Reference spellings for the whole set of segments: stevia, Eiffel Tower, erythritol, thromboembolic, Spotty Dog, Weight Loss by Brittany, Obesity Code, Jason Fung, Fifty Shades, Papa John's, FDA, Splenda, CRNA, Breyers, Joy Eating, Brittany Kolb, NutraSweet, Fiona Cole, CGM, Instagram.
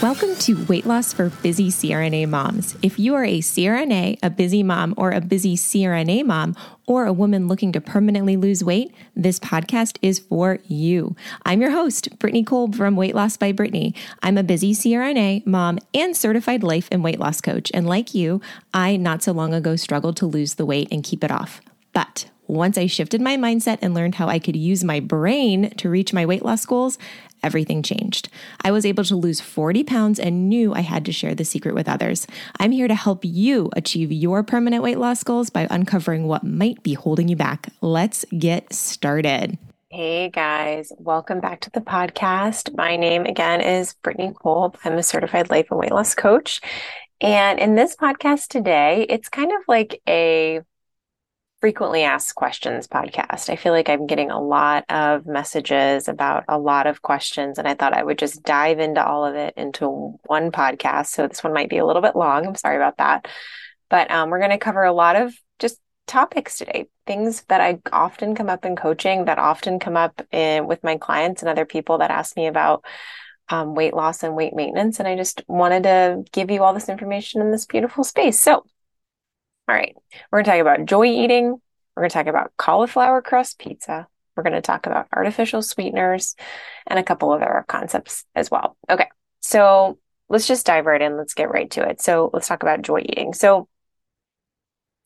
Welcome to Weight Loss for Busy CRNA Moms. If you are a CRNA, a busy mom, or a busy CRNA mom, or a woman looking to permanently lose weight, this podcast is for you. I'm your host, Brittany Kolb from Weight Loss by Brittany. I'm a busy CRNA mom and certified life and weight loss coach. And like you, I not so long ago struggled to lose the weight and keep it off. But once I shifted my mindset and learned how I could use my brain to reach my weight loss goals, everything changed. I was able to lose 40 pounds and knew I had to share the secret with others. I'm here to help you achieve your permanent weight loss goals by uncovering what might be holding you back. Let's get started. Hey guys, welcome back to the podcast. My name again is Brittany Kolb. I'm a certified life and weight loss coach. And in this podcast today, it's kind of like a frequently asked questions podcast. I feel like I'm getting a lot of messages about a lot of questions, and I thought I would just dive into all of it into one podcast. So this one might be a little bit long. I'm sorry about that. But we're going to cover a lot of just topics today, things that I often come up in coaching, that often come up with my clients and other people that ask me about weight loss and weight maintenance. And I just wanted to give you all this information in this beautiful space. So all right, we're going to talk about joy eating. We're going to talk about cauliflower crust pizza. We're going to talk about artificial sweeteners and a couple of other concepts as well. Okay, so let's just dive right in. Let's get right to it. So let's talk about joy eating. So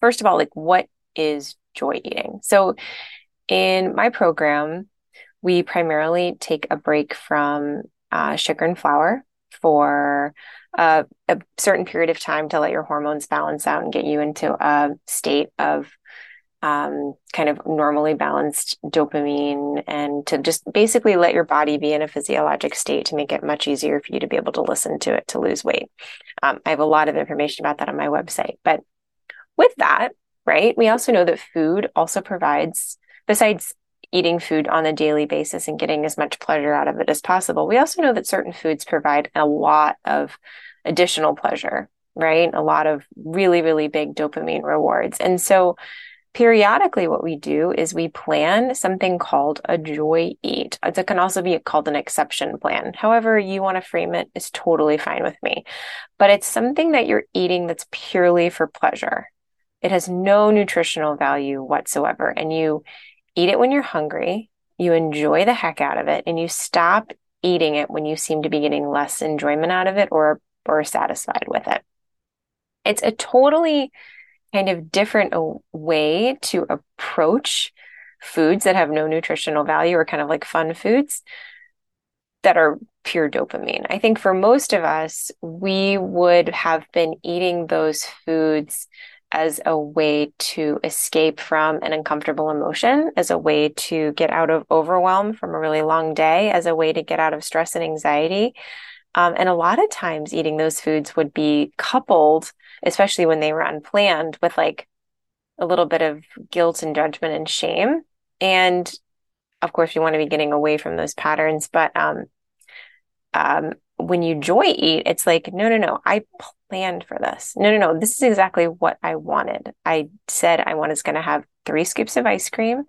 first of all, like, what is joy eating? So in my program, we primarily take a break from sugar and flour for a certain period of time to let your hormones balance out and get you into a state of kind of normally balanced dopamine, and to just basically let your body be in a physiologic state to make it much easier for you to be able to listen to it to lose weight. I have a lot of information about that on my website. But with that, right, we also know that food also provides, besides eating food on a daily basis and getting as much pleasure out of it as possible, we also know that certain foods provide a lot of additional pleasure, right? A lot of really, really big dopamine rewards. And so periodically what we do is we plan something called a joy eat. It can also be called an exception plan. However you want to frame it is totally fine with me. But it's something that you're eating that's purely for pleasure. It has no nutritional value whatsoever. And you eat it when you're hungry, you enjoy the heck out of it, and you stop eating it when you seem to be getting less enjoyment out of it or satisfied with it. It's a totally kind of different way to approach foods that have no nutritional value, or kind of like fun foods that are pure dopamine. I think for most of us, we would have been eating those foods as a way to escape from an uncomfortable emotion, as a way to get out of overwhelm from a really long day, as a way to get out of stress and anxiety. And a lot of times eating those foods would be coupled, especially when they were unplanned, with like a little bit of guilt and judgment and shame. And of course, you want to be getting away from those patterns. But when you joy eat, it's like, no, I planned for this. No, this is exactly what I wanted. I said I was going to have 3 scoops of ice cream,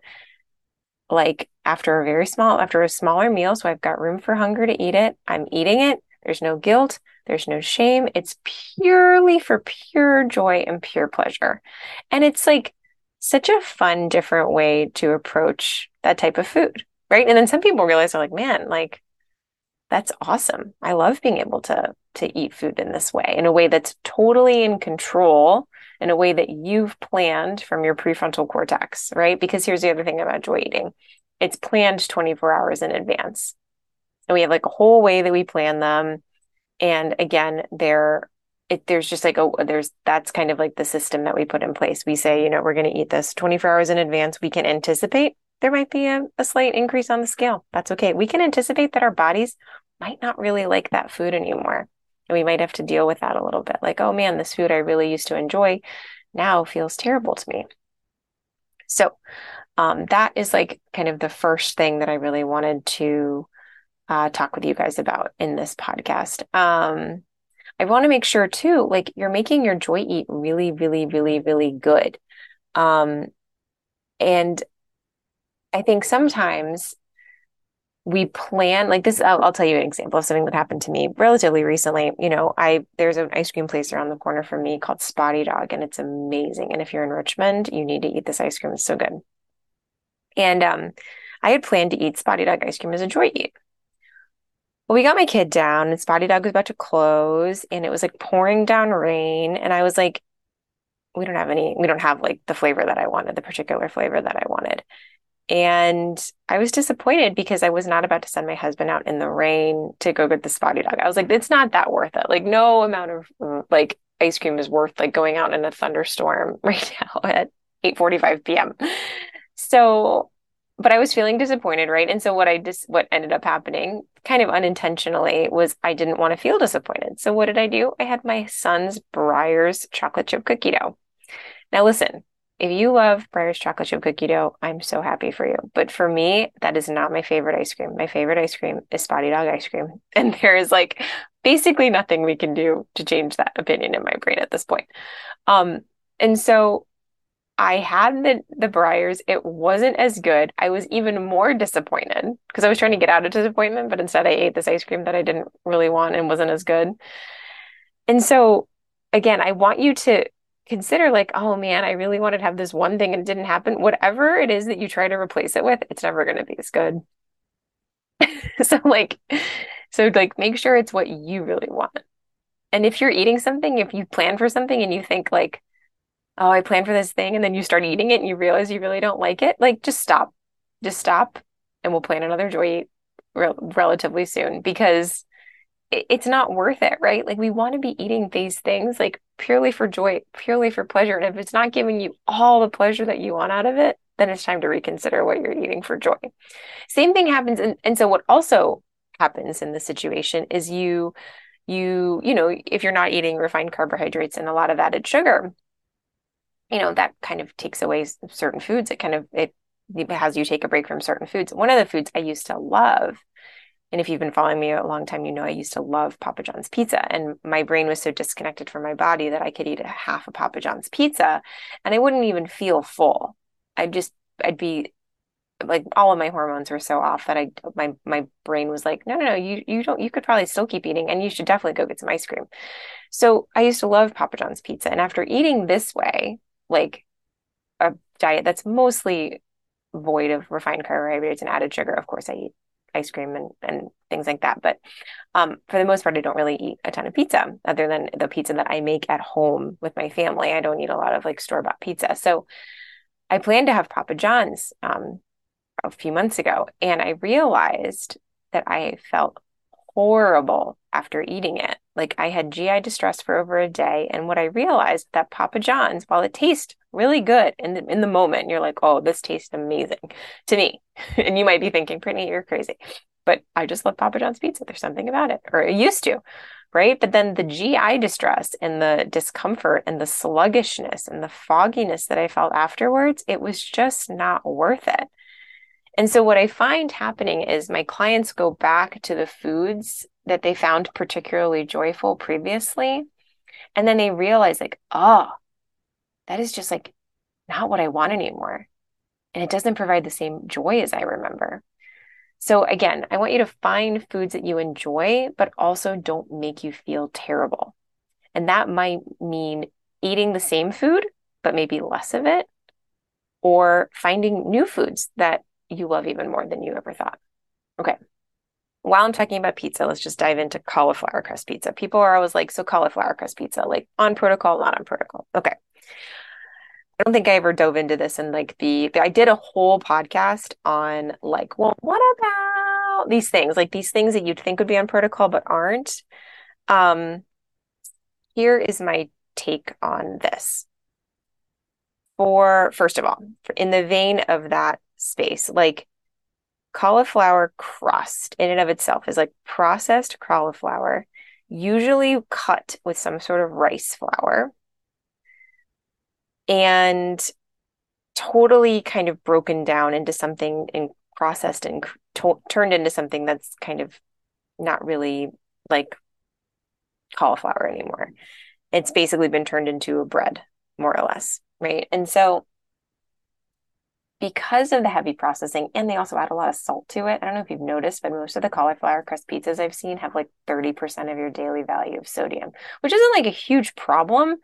like after a smaller meal. So I've got room for hunger to eat it. I'm eating it. There's no guilt. There's no shame. It's purely for pure joy and pure pleasure. And it's like such a fun, different way to approach that type of food, right? And then some people realize, they're like, man, like, that's awesome. I love being able to eat food in this way, in a way that's totally in control, in a way that you've planned from your prefrontal cortex, right? Because here's the other thing about joy eating. It's planned 24 hours in advance. And we have like a whole way that we plan them. And again, that's kind of like the system that we put in place. We say, we're going to eat this 24 hours in advance. We can anticipate there might be a slight increase on the scale. That's okay. We can anticipate that our bodies might not really like that food anymore. And we might have to deal with that a little bit. Like, oh man, this food I really used to enjoy now feels terrible to me. So that is like kind of the first thing that I really wanted to talk with you guys about in this podcast. I want to make sure too, like, you're making your joy eat really, really, really, really good. And I think sometimes we plan like this. I'll tell you an example of something that happened to me relatively recently. You know, there's an ice cream place around the corner from me called Spotty Dog, and it's amazing. And if you're in Richmond, you need to eat this ice cream. It's so good. And I had planned to eat Spotty Dog ice cream as a joy eat. Well, we got my kid down, and Spotty Dog was about to close, and it was like pouring down rain. And I was like, we don't have like the flavor that I wanted, the particular flavor that I wanted. And I was disappointed because I was not about to send my husband out in the rain to go get the Spotty Dog. I was like, it's not that worth it. Like, no amount of like ice cream is worth like going out in a thunderstorm right now at 8:45 p.m. So, but I was feeling disappointed, right? And so what ended up happening kind of unintentionally was I didn't want to feel disappointed. So what did I do? I had my son's Breyers chocolate chip cookie dough. Now listen, if you love Breyers chocolate chip cookie dough, I'm so happy for you. But for me, that is not my favorite ice cream. My favorite ice cream is Spotty Dog ice cream. And there is like basically nothing we can do to change that opinion in my brain at this point. And so I had the Breyers. It wasn't as good. I was even more disappointed because I was trying to get out of disappointment, but instead I ate this ice cream that I didn't really want and wasn't as good. And so again, I want you to consider like, oh man, I really wanted to have this one thing and it didn't happen. Whatever it is that you try to replace it with, it's never going to be as good. So make sure it's what you really want. And if you're eating something, if you plan for something and you think like, oh, I planned for this thing, and then you start eating it and you realize you really don't like it, like just stop and we'll plan another joy eat relatively soon, because it's not worth it, right? Like we want to be eating these things like purely for joy, purely for pleasure. And if it's not giving you all the pleasure that you want out of it, then it's time to reconsider what you're eating for joy. Same thing happens. And so what also happens in this situation is you know, if you're not eating refined carbohydrates and a lot of added sugar, you know, that kind of takes away certain foods. It has you take a break from certain foods. One of the foods I used to love, and if you've been following me a long time, you know I used to love Papa John's pizza. And my brain was so disconnected from my body that I could eat a half a Papa John's pizza and I wouldn't even feel full. I'd be like, all of my hormones were so off that my brain was like, no, you could probably still keep eating and you should definitely go get some ice cream. So I used to love Papa John's pizza. And after eating this way, like a diet that's mostly void of refined carbohydrates and added sugar. Of course, I eat ice cream and things like that. But for the most part, I don't really eat a ton of pizza other than the pizza that I make at home with my family. I don't eat a lot of like store-bought pizza. So I planned to have Papa John's a few months ago. And I realized that I felt horrible after eating it. Like I had GI distress for over a day. And what I realized that Papa John's, while it tastes really good in the moment, you're like, oh, this tastes amazing to me. And you might be thinking, Brittany, you're crazy. But I just love Papa John's pizza. There's something about it, or it used to, right? But then the GI distress and the discomfort and the sluggishness and the fogginess that I felt afterwards, it was just not worth it. And so what I find happening is my clients go back to the foods that they found particularly joyful previously. And then they realize like, oh, that is just like not what I want anymore. And it doesn't provide the same joy as I remember. So again, I want you to find foods that you enjoy, but also don't make you feel terrible. And that might mean eating the same food, but maybe less of it, or finding new foods that you love even more than you ever thought. Okay. While I'm talking about pizza, let's just dive into cauliflower crust pizza. People are always like, so cauliflower crust pizza, like on protocol, not on protocol. Okay. I don't think I ever dove into this in like I did a whole podcast on like, well, what about these things? Like these things that you'd think would be on protocol, but aren't. Here is my take on this. First of all, in the vein of that space, like cauliflower crust in and of itself is like processed cauliflower, usually cut with some sort of rice flour and totally kind of broken down into something and processed and turned into something that's kind of not really like cauliflower anymore. It's basically been turned into a bread, more or less, right? And so because of the heavy processing, and they also add a lot of salt to it. I don't know if you've noticed, but most of the cauliflower crust pizzas I've seen have like 30% of your daily value of sodium, which isn't like a huge problem.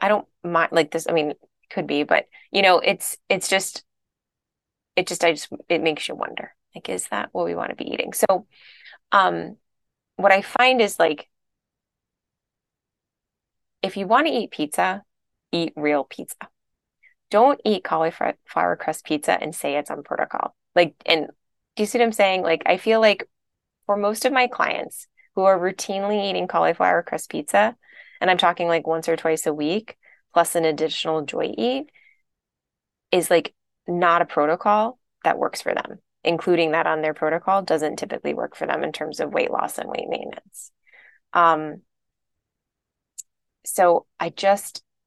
I don't mind like this. I mean, could be, but you know, it makes you wonder, like, is that what we want to be eating? So, what I find is like, if you want to eat pizza, eat real pizza. Don't eat cauliflower crust pizza and say it's on protocol. Like, and do you see what I'm saying? Like, I feel like for most of my clients who are routinely eating cauliflower crust pizza, and I'm talking like once or twice a week, plus an additional joy eat, is like not a protocol that works for them. Including that on their protocol doesn't typically work for them in terms of weight loss and weight maintenance. So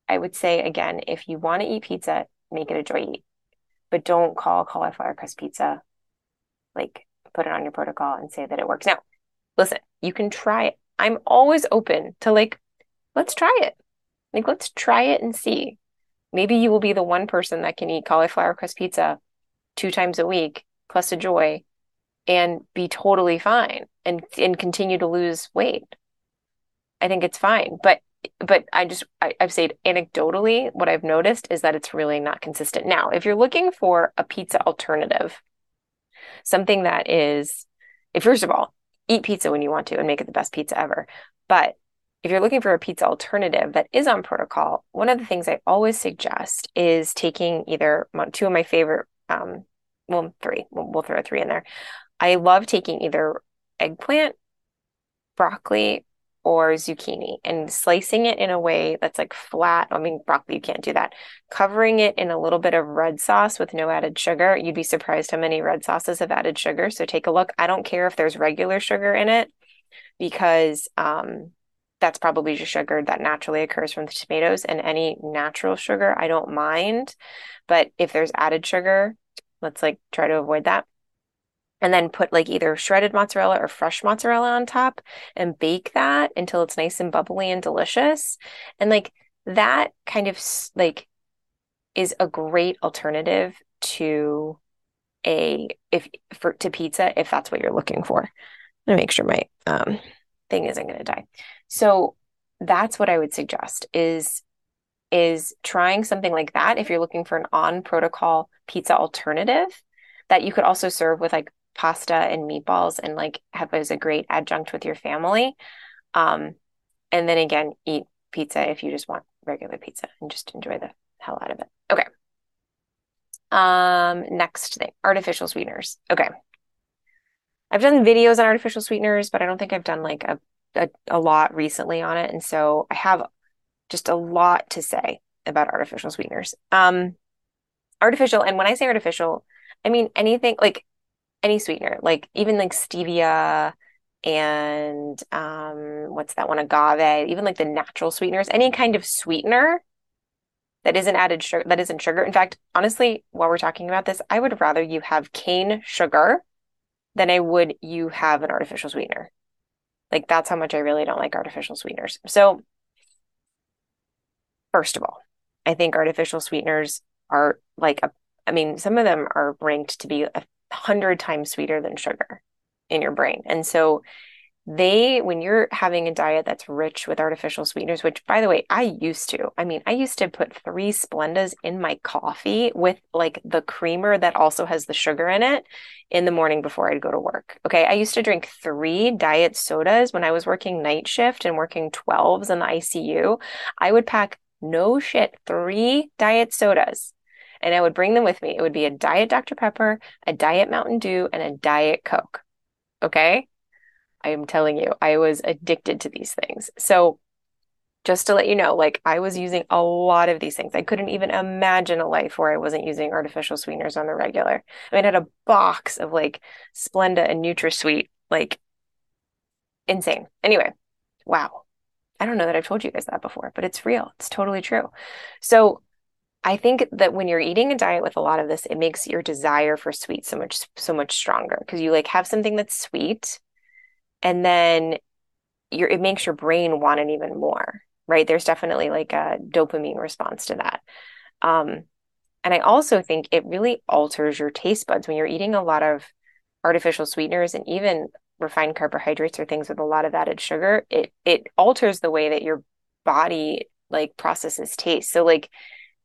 I would say, again, if you want to eat pizza, make it a joy eat, but don't call cauliflower crust pizza, like put it on your protocol and say that it works. Now, listen, you can try it. I'm always open to like, let's try it. Like, let's try it and see. Maybe you will be the one person that can eat cauliflower crust pizza 2 times a week plus a joy and be totally fine and continue to lose weight. I think it's fine, but I've said anecdotally, what I've noticed is that it's really not consistent. Now, if you're looking for a pizza alternative, something that is, first of all, eat pizza when you want to and make it the best pizza ever. But if you're looking for a pizza alternative that is on protocol, one of the things I always suggest is taking either two of my favorite, three, we'll throw 3 in there. I love taking either eggplant, broccoli, or zucchini and slicing it in a way that's like flat. I mean, broccoli, you can't do that. Covering it in a little bit of red sauce with no added sugar. You'd be surprised how many red sauces have added sugar. So take a look. I don't care if there's regular sugar in it because that's probably just sugar that naturally occurs from the tomatoes, and any natural sugar I don't mind. But if there's added sugar, let's like try to avoid that. And then put like either shredded mozzarella or fresh mozzarella on top and bake that until it's nice and bubbly and delicious. And like that kind of like is a great alternative to pizza if that's what you're looking for. I'm gonna make sure my thing isn't gonna die. So that's what I would suggest is trying something like that if you're looking for an on-protocol pizza alternative that you could also serve with like pasta and meatballs and like have as a great adjunct with your family. And then again, eat pizza if you just want regular pizza and just enjoy the hell out of it. Okay. Next thing, artificial sweeteners. Okay. I've done videos on artificial sweeteners, but I don't think I've done like a lot recently on it. And so I have just a lot to say about artificial sweeteners. Artificial, and when I say artificial, I mean anything, like any sweetener, like even like stevia and what's that one, agave, even like the natural sweeteners, any kind of sweetener that isn't added sugar, that isn't sugar. In fact, honestly, while we're talking about this, I would rather you have cane sugar than I would you have an artificial sweetener. Like that's how much I really don't like artificial sweeteners. So first of all, I think artificial sweeteners are like some of them are ranked to be 100 times sweeter than sugar in your brain. And so when you're having a diet that's rich with artificial sweeteners, which by the way, I used to put 3 Splendas in my coffee with like the creamer that also has the sugar in it in the morning before I'd go to work. Okay. I used to drink 3 diet sodas when I was working night shift and working 12s in the ICU. I would pack 3 diet sodas. And I would bring them with me. It would be a diet Dr. Pepper, a diet Mountain Dew, and a diet Coke. Okay? I am telling you, I was addicted to these things. So just to let you know, like I was using a lot of these things. I couldn't even imagine a life where I wasn't using artificial sweeteners on the regular. I mean, I had a box of like Splenda and NutraSweet, like insane. Anyway, wow. I don't know that I've told you guys that before, but it's real. It's totally true. So I think that when you're eating a diet with a lot of this, it makes your desire for sweet so much stronger because you like have something that's sweet and then it makes your brain want it even more, right? There's definitely like a dopamine response to that. And I also think it really alters your taste buds when you're eating a lot of artificial sweeteners and even refined carbohydrates or things with a lot of added sugar. It alters the way that your body like processes taste. So like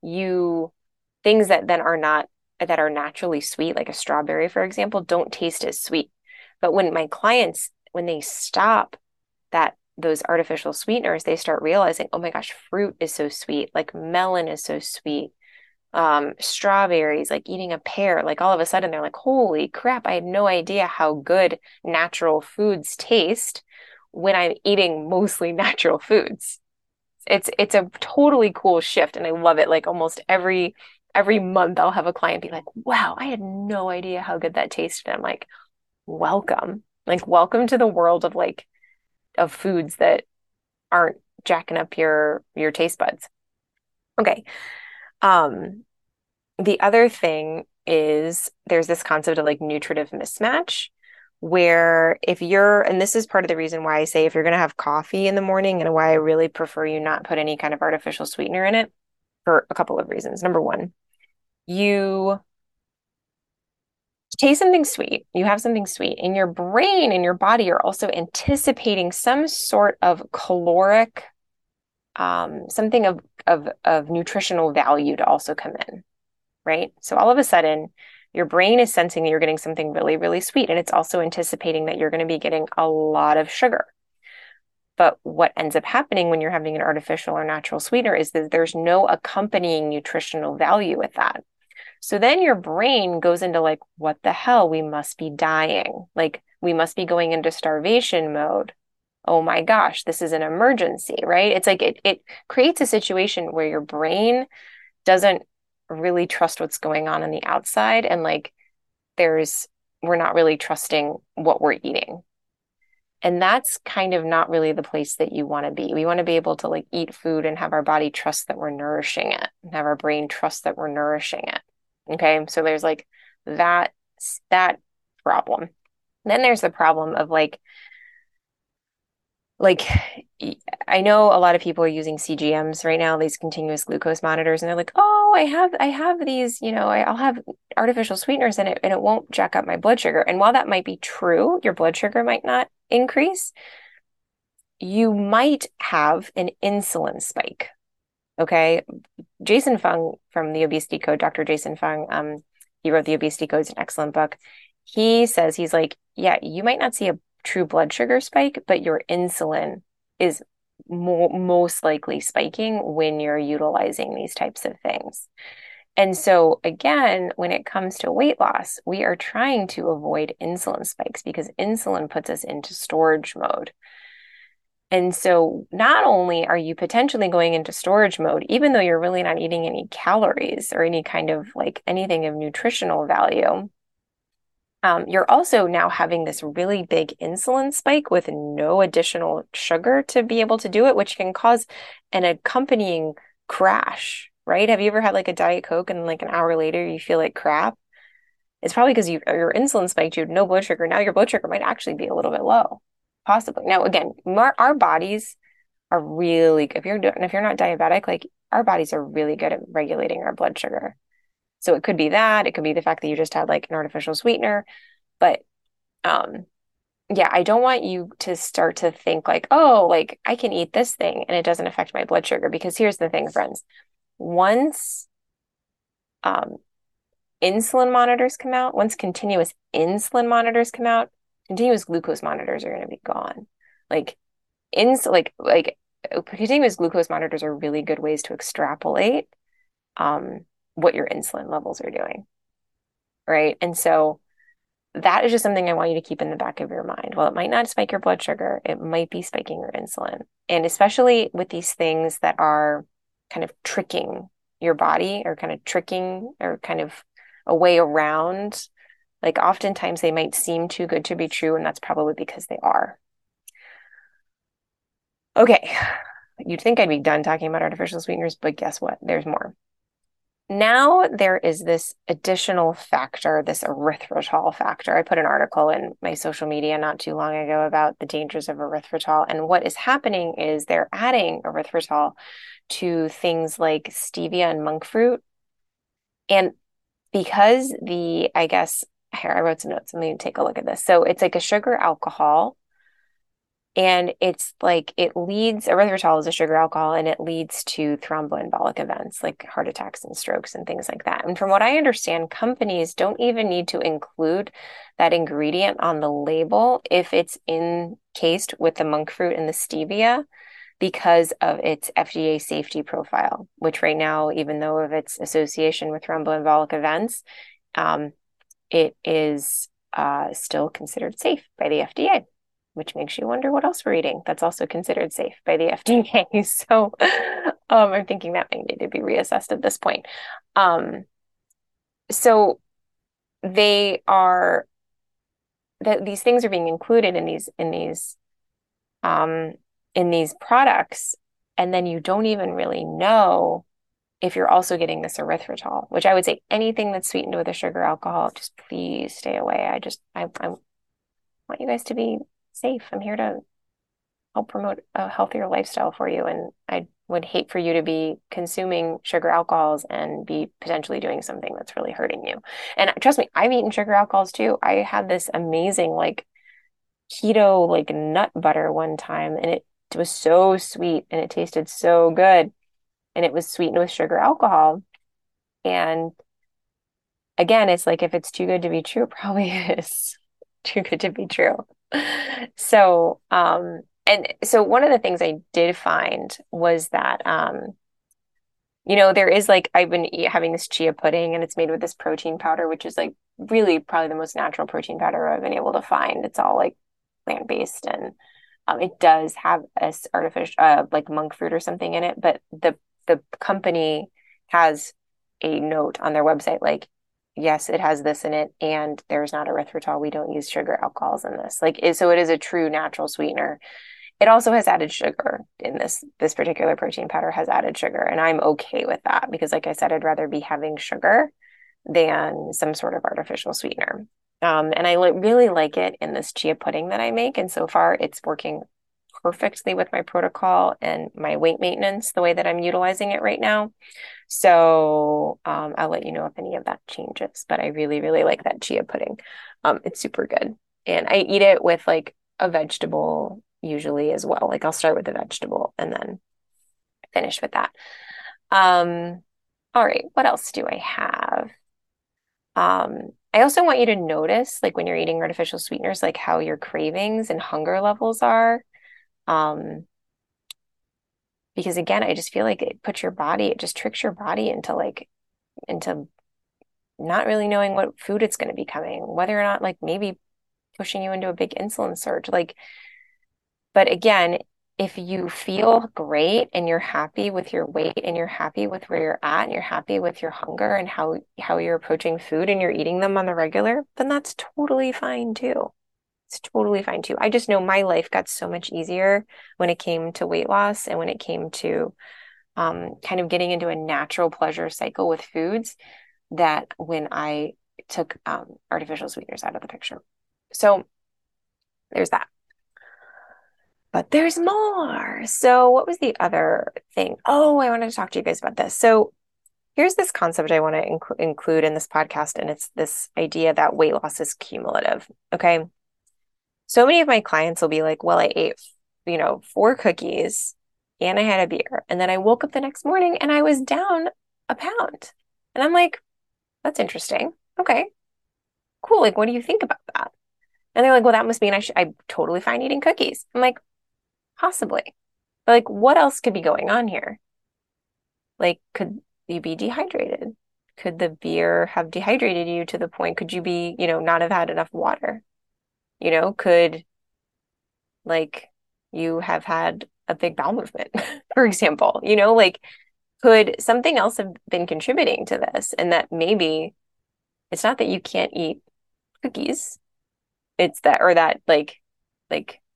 things that then are naturally sweet, like a strawberry, for example, don't taste as sweet. But when my clients, when they stop those artificial sweeteners, they start realizing, oh my gosh, fruit is so sweet. Like melon is so sweet. Strawberries, like eating a pear, like all of a sudden they're like, holy crap, I had no idea how good natural foods taste when I'm eating mostly natural foods. It's a totally cool shift. And I love it. Like almost every month I'll have a client be like, wow, I had no idea how good that tasted. And I'm like, welcome to the world of foods that aren't jacking up your taste buds. Okay. The other thing is there's this concept of like nutritive mismatch, where and this is part of the reason why I say if you're going to have coffee in the morning and why I really prefer you not put any kind of artificial sweetener in it, for a couple of reasons. Number one, you taste something sweet, you have something sweet, and your brain and your body are also anticipating some sort of caloric, something of nutritional value to also come in, right? So all of a sudden, your brain is sensing that you're getting something really, really sweet, and it's also anticipating that you're going to be getting a lot of sugar. But what ends up happening when you're having an artificial or natural sweetener is that there's no accompanying nutritional value with that. So then your brain goes into like, what the hell? We must be dying. Like we must be going into starvation mode. Oh my gosh, this is an emergency, right? It's like it creates a situation where your brain doesn't really trust what's going on the outside. And like we're not really trusting what we're eating. And that's kind of not really the place that you want to be. We want to be able to like eat food and have our body trust that we're nourishing it and have our brain trust that we're nourishing it. Okay. So there's like that problem. And then there's the problem of like I know a lot of people are using CGMs right now, these continuous glucose monitors, and they're like, oh, I have these, I'll have artificial sweeteners in it and it won't jack up my blood sugar. And while that might be true, your blood sugar might not increase. You might have an insulin spike. Okay. Jason Fung from the Obesity Code, Dr. Jason Fung, he wrote the Obesity Code, it's an excellent book. He says, he's like, yeah, you might not see a true blood sugar spike, but your insulin is most likely spiking when you're utilizing these types of things. And so again, when it comes to weight loss, we are trying to avoid insulin spikes because insulin puts us into storage mode. And so not only are you potentially going into storage mode, even though you're really not eating any calories or any kind of like anything of nutritional value, you're also now having this really big insulin spike with no additional sugar to be able to do it, which can cause an accompanying crash, right? Have you ever had like a Diet Coke and like an hour later you feel like crap? It's probably because your insulin spiked, you had no blood sugar. Now your blood sugar might actually be a little bit low. Possibly. Now, again, our bodies are really good. If you're not diabetic, like our bodies are really good at regulating our blood sugar. So it could be that, it could be the fact that you just had like an artificial sweetener, but, yeah, I don't want you to start to think like, oh, like I can eat this thing and it doesn't affect my blood sugar, because here's the thing, friends, once, continuous insulin monitors come out, continuous glucose monitors are going to be gone. Continuous glucose monitors are really good ways to extrapolate what your insulin levels are doing, right? And so that is just something I want you to keep in the back of your mind. Well, it might not spike your blood sugar. It might be spiking your insulin. And especially with these things that are kind of tricking your body or kind of tricking or kind of a way around, like oftentimes they might seem too good to be true, and that's probably because they are. Okay, you'd think I'd be done talking about artificial sweeteners, but guess what? There's more. Now there is this additional factor, this erythritol factor. I put an article in my social media not too long ago about the dangers of erythritol, and what is happening is they're adding erythritol to things like stevia and monk fruit And because the, I guess, here, I wrote some notes. I'm going to take a look at this. So it's like a sugar alcohol, and it's like it leads, erythritol is a sugar alcohol, and it leads to thromboembolic events like heart attacks and strokes and things like that. And from what I understand, companies don't even need to include that ingredient on the label if it's encased with the monk fruit and the stevia, because of its FDA safety profile, which right now, even though of its association with thromboembolic events, it is still considered safe by the FDA, which makes you wonder what else we're eating that's also considered safe by the FDA. So I'm thinking that may need to be reassessed at this point. So they are, these things are being included in these products, and then you don't even really know if you're also getting this erythritol, which I would say anything that's sweetened with a sugar alcohol, just please stay away. I want you guys to be safe. I'm here to help promote a healthier lifestyle for you. And I would hate for you to be consuming sugar alcohols and be potentially doing something that's really hurting you. And trust me, I've eaten sugar alcohols too. I had this amazing keto nut butter one time, and it was so sweet and it tasted so good, and it was sweetened with sugar alcohol. And again, it's like, if it's too good to be true, it probably is too good to be true. So, and so one of the things I did find was that, there is I've been having this chia pudding, and it's made with this protein powder, which is really probably the most natural protein powder I've been able to find. It's all plant-based, and it does have a artificial monk fruit or something in it, but the company has a note on their website yes, it has this in it, and there's not erythritol. We don't use sugar alcohols in this. So it is a true natural sweetener. It also has added sugar in this particular protein powder has added sugar, and I'm okay with that because, like I said, I'd rather be having sugar than some sort of artificial sweetener. And I really like it in this chia pudding that I make. And so far it's working perfectly with my protocol and my weight maintenance, the way that I'm utilizing it right now. So I'll let you know if any of that changes, but I really, really like that chia pudding. It's super good. And I eat it with a vegetable usually as well. I'll start with the vegetable and then finish with that. All right. What else do I have? I also want you to notice, when you're eating artificial sweeteners, how your cravings and hunger levels are. Because again, I just feel it puts it just tricks your body into not really knowing what food it's going to be coming, whether or not, maybe pushing you into a big insulin surge. But again, if you feel great and you're happy with your weight and you're happy with where you're at and you're happy with your hunger and how you're approaching food and you're eating them on the regular, then that's totally fine too. It's totally fine too. I just know my life got so much easier when it came to weight loss and when it came to kind of getting into a natural pleasure cycle with foods, that when I took artificial sweeteners out of the picture. So there's that. But there's more. So what was the other thing? Oh, I wanted to talk to you guys about this. So here's this concept I want to include in this podcast, and it's this idea that weight loss is cumulative, okay? So many of my clients will be like, well, I ate, 4 cookies and I had a beer, and then I woke up the next morning and I was down a pound. And I'm like, that's interesting. Okay, cool. What do you think about that? And they're like, well, that must mean I'm totally fine eating cookies. I'm like, possibly. But what else could be going on here? Could you be dehydrated? Could the beer have dehydrated you to the point? Could you be, not have had enough water? Could you have had a big bowel movement, for example? Could something else have been contributing to this? And that maybe it's not that you can't eat cookies. It's that, or that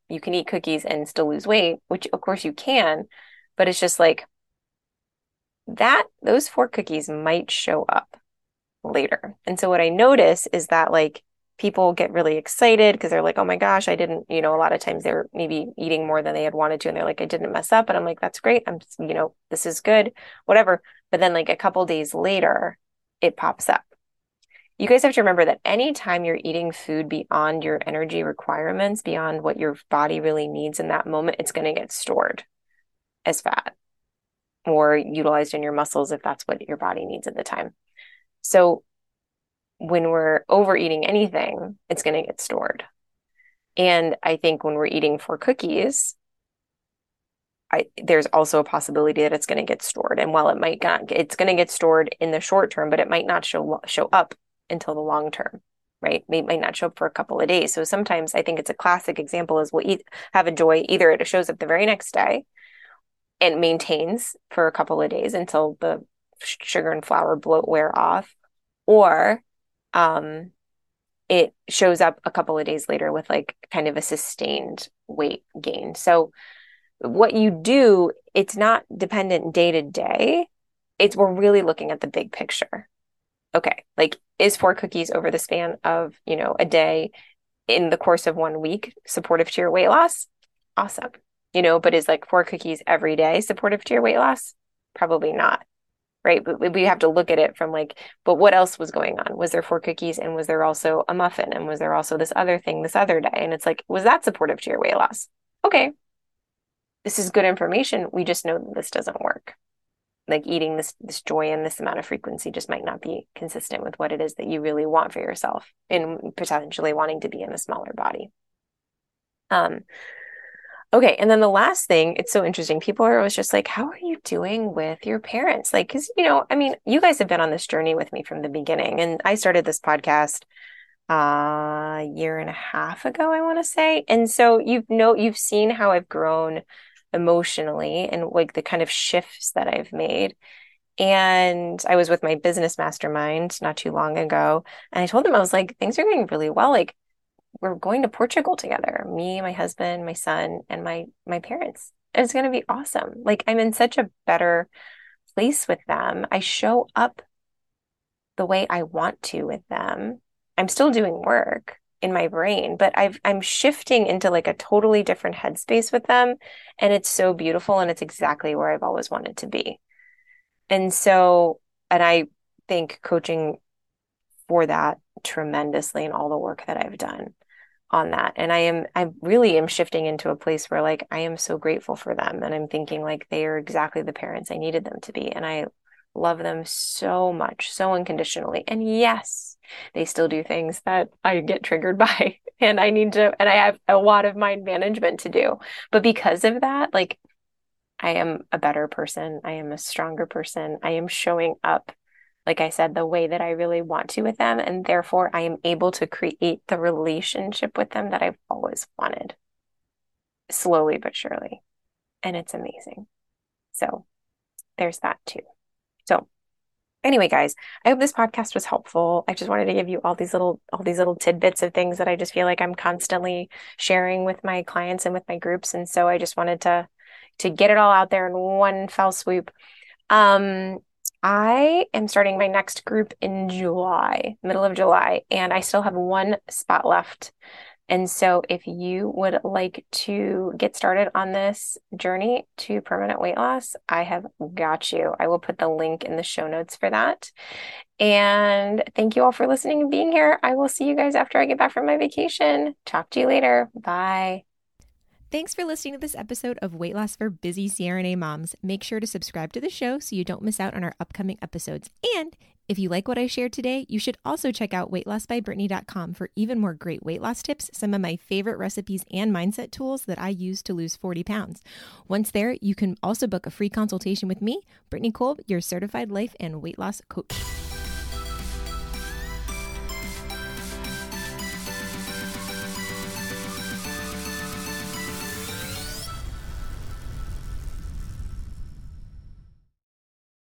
you can eat cookies and still lose weight, which of course you can, but it's just that those 4 cookies might show up later. And so what I notice is that people get really excited because they're like, oh my gosh, I didn't, a lot of times they were maybe eating more than they had wanted to. And they're like, I didn't mess up. And I'm like, that's great. I'm just, this is good, whatever. But then a couple days later, it pops up. You guys have to remember that anytime you're eating food beyond your energy requirements, beyond what your body really needs in that moment, it's going to get stored as fat or utilized in your muscles if that's what your body needs at the time. So when we're overeating anything, it's going to get stored. And I think when we're eating for cookies, there's also a possibility that it's going to get stored. And while it might not, it's going to get stored in the short term, but it might not show up until the long term, right? It might not show up for a couple of days. So sometimes I think it's a classic example is we'll have a joy, either it shows up the very next day and maintains for a couple of days until the sugar and flour bloat wear off, or it shows up a couple of days later with like kind of a sustained weight gain. So what you do, it's not dependent day to day. We're really looking at the big picture. Okay, like is 4 cookies over the span of, a day in the course of 1 week supportive to your weight loss? Awesome. But is like 4 cookies every day supportive to your weight loss? Probably not. Right. But we have to look at it from but what else was going on? Was there 4 cookies and was there also a muffin? And was there also this other thing this other day? And it's like, was that supportive to your weight loss? Okay. This is good information. We just know that this doesn't work. Eating this joy and this amount of frequency just might not be consistent with what it is that you really want for yourself and potentially wanting to be in a smaller body. Okay. And then the last thing, it's so interesting. People are always just like, how are you doing with your parents? Cause you guys have been on this journey with me from the beginning. And I started this podcast a year and a half ago, I want to say. And so you've seen how I've grown emotionally and the kind of shifts that I've made. And I was with my business mastermind not too long ago. And I told them, I was like, things are going really well. We're going to Portugal together, me, my husband, my son, and my parents. And it's going to be awesome. I'm in such a better place with them. I show up the way I want to with them. I'm still doing work in my brain, but I'm shifting into a totally different headspace with them. And it's so beautiful. And it's exactly where I've always wanted to be. And so, and I thank coaching for that tremendously and all the work that I've done on that. And I really am shifting into a place where I am so grateful for them. And I'm thinking they are exactly the parents I needed them to be. And I love them so much, so unconditionally. And yes, they still do things that I get triggered by and I have a lot of mind management to do. But because of that, I am a better person. I am a stronger person. I am showing up, like I said, the way that I really want to with them. And therefore I am able to create the relationship with them that I've always wanted, slowly but surely. And it's amazing. So there's that too. So anyway, guys, I hope this podcast was helpful. I just wanted to give you all these little tidbits of things that I just feel like I'm constantly sharing with my clients and with my groups. And so I just wanted to get it all out there in one fell swoop. I am starting my next group in July, middle of July, and I still have 1 spot left. And so if you would like to get started on this journey to permanent weight loss, I have got you. I will put the link in the show notes for that. And thank you all for listening and being here. I will see you guys after I get back from my vacation. Talk to you later. Bye. Thanks for listening to this episode of Weight Loss for Busy CRNA Moms. Make sure to subscribe to the show so you don't miss out on our upcoming episodes. And if you like what I shared today, you should also check out weightlossbybrittany.com for even more great weight loss tips, some of my favorite recipes and mindset tools that I use to lose 40 pounds. Once there, you can also book a free consultation with me, Brittany Kolb, your certified life and weight loss coach.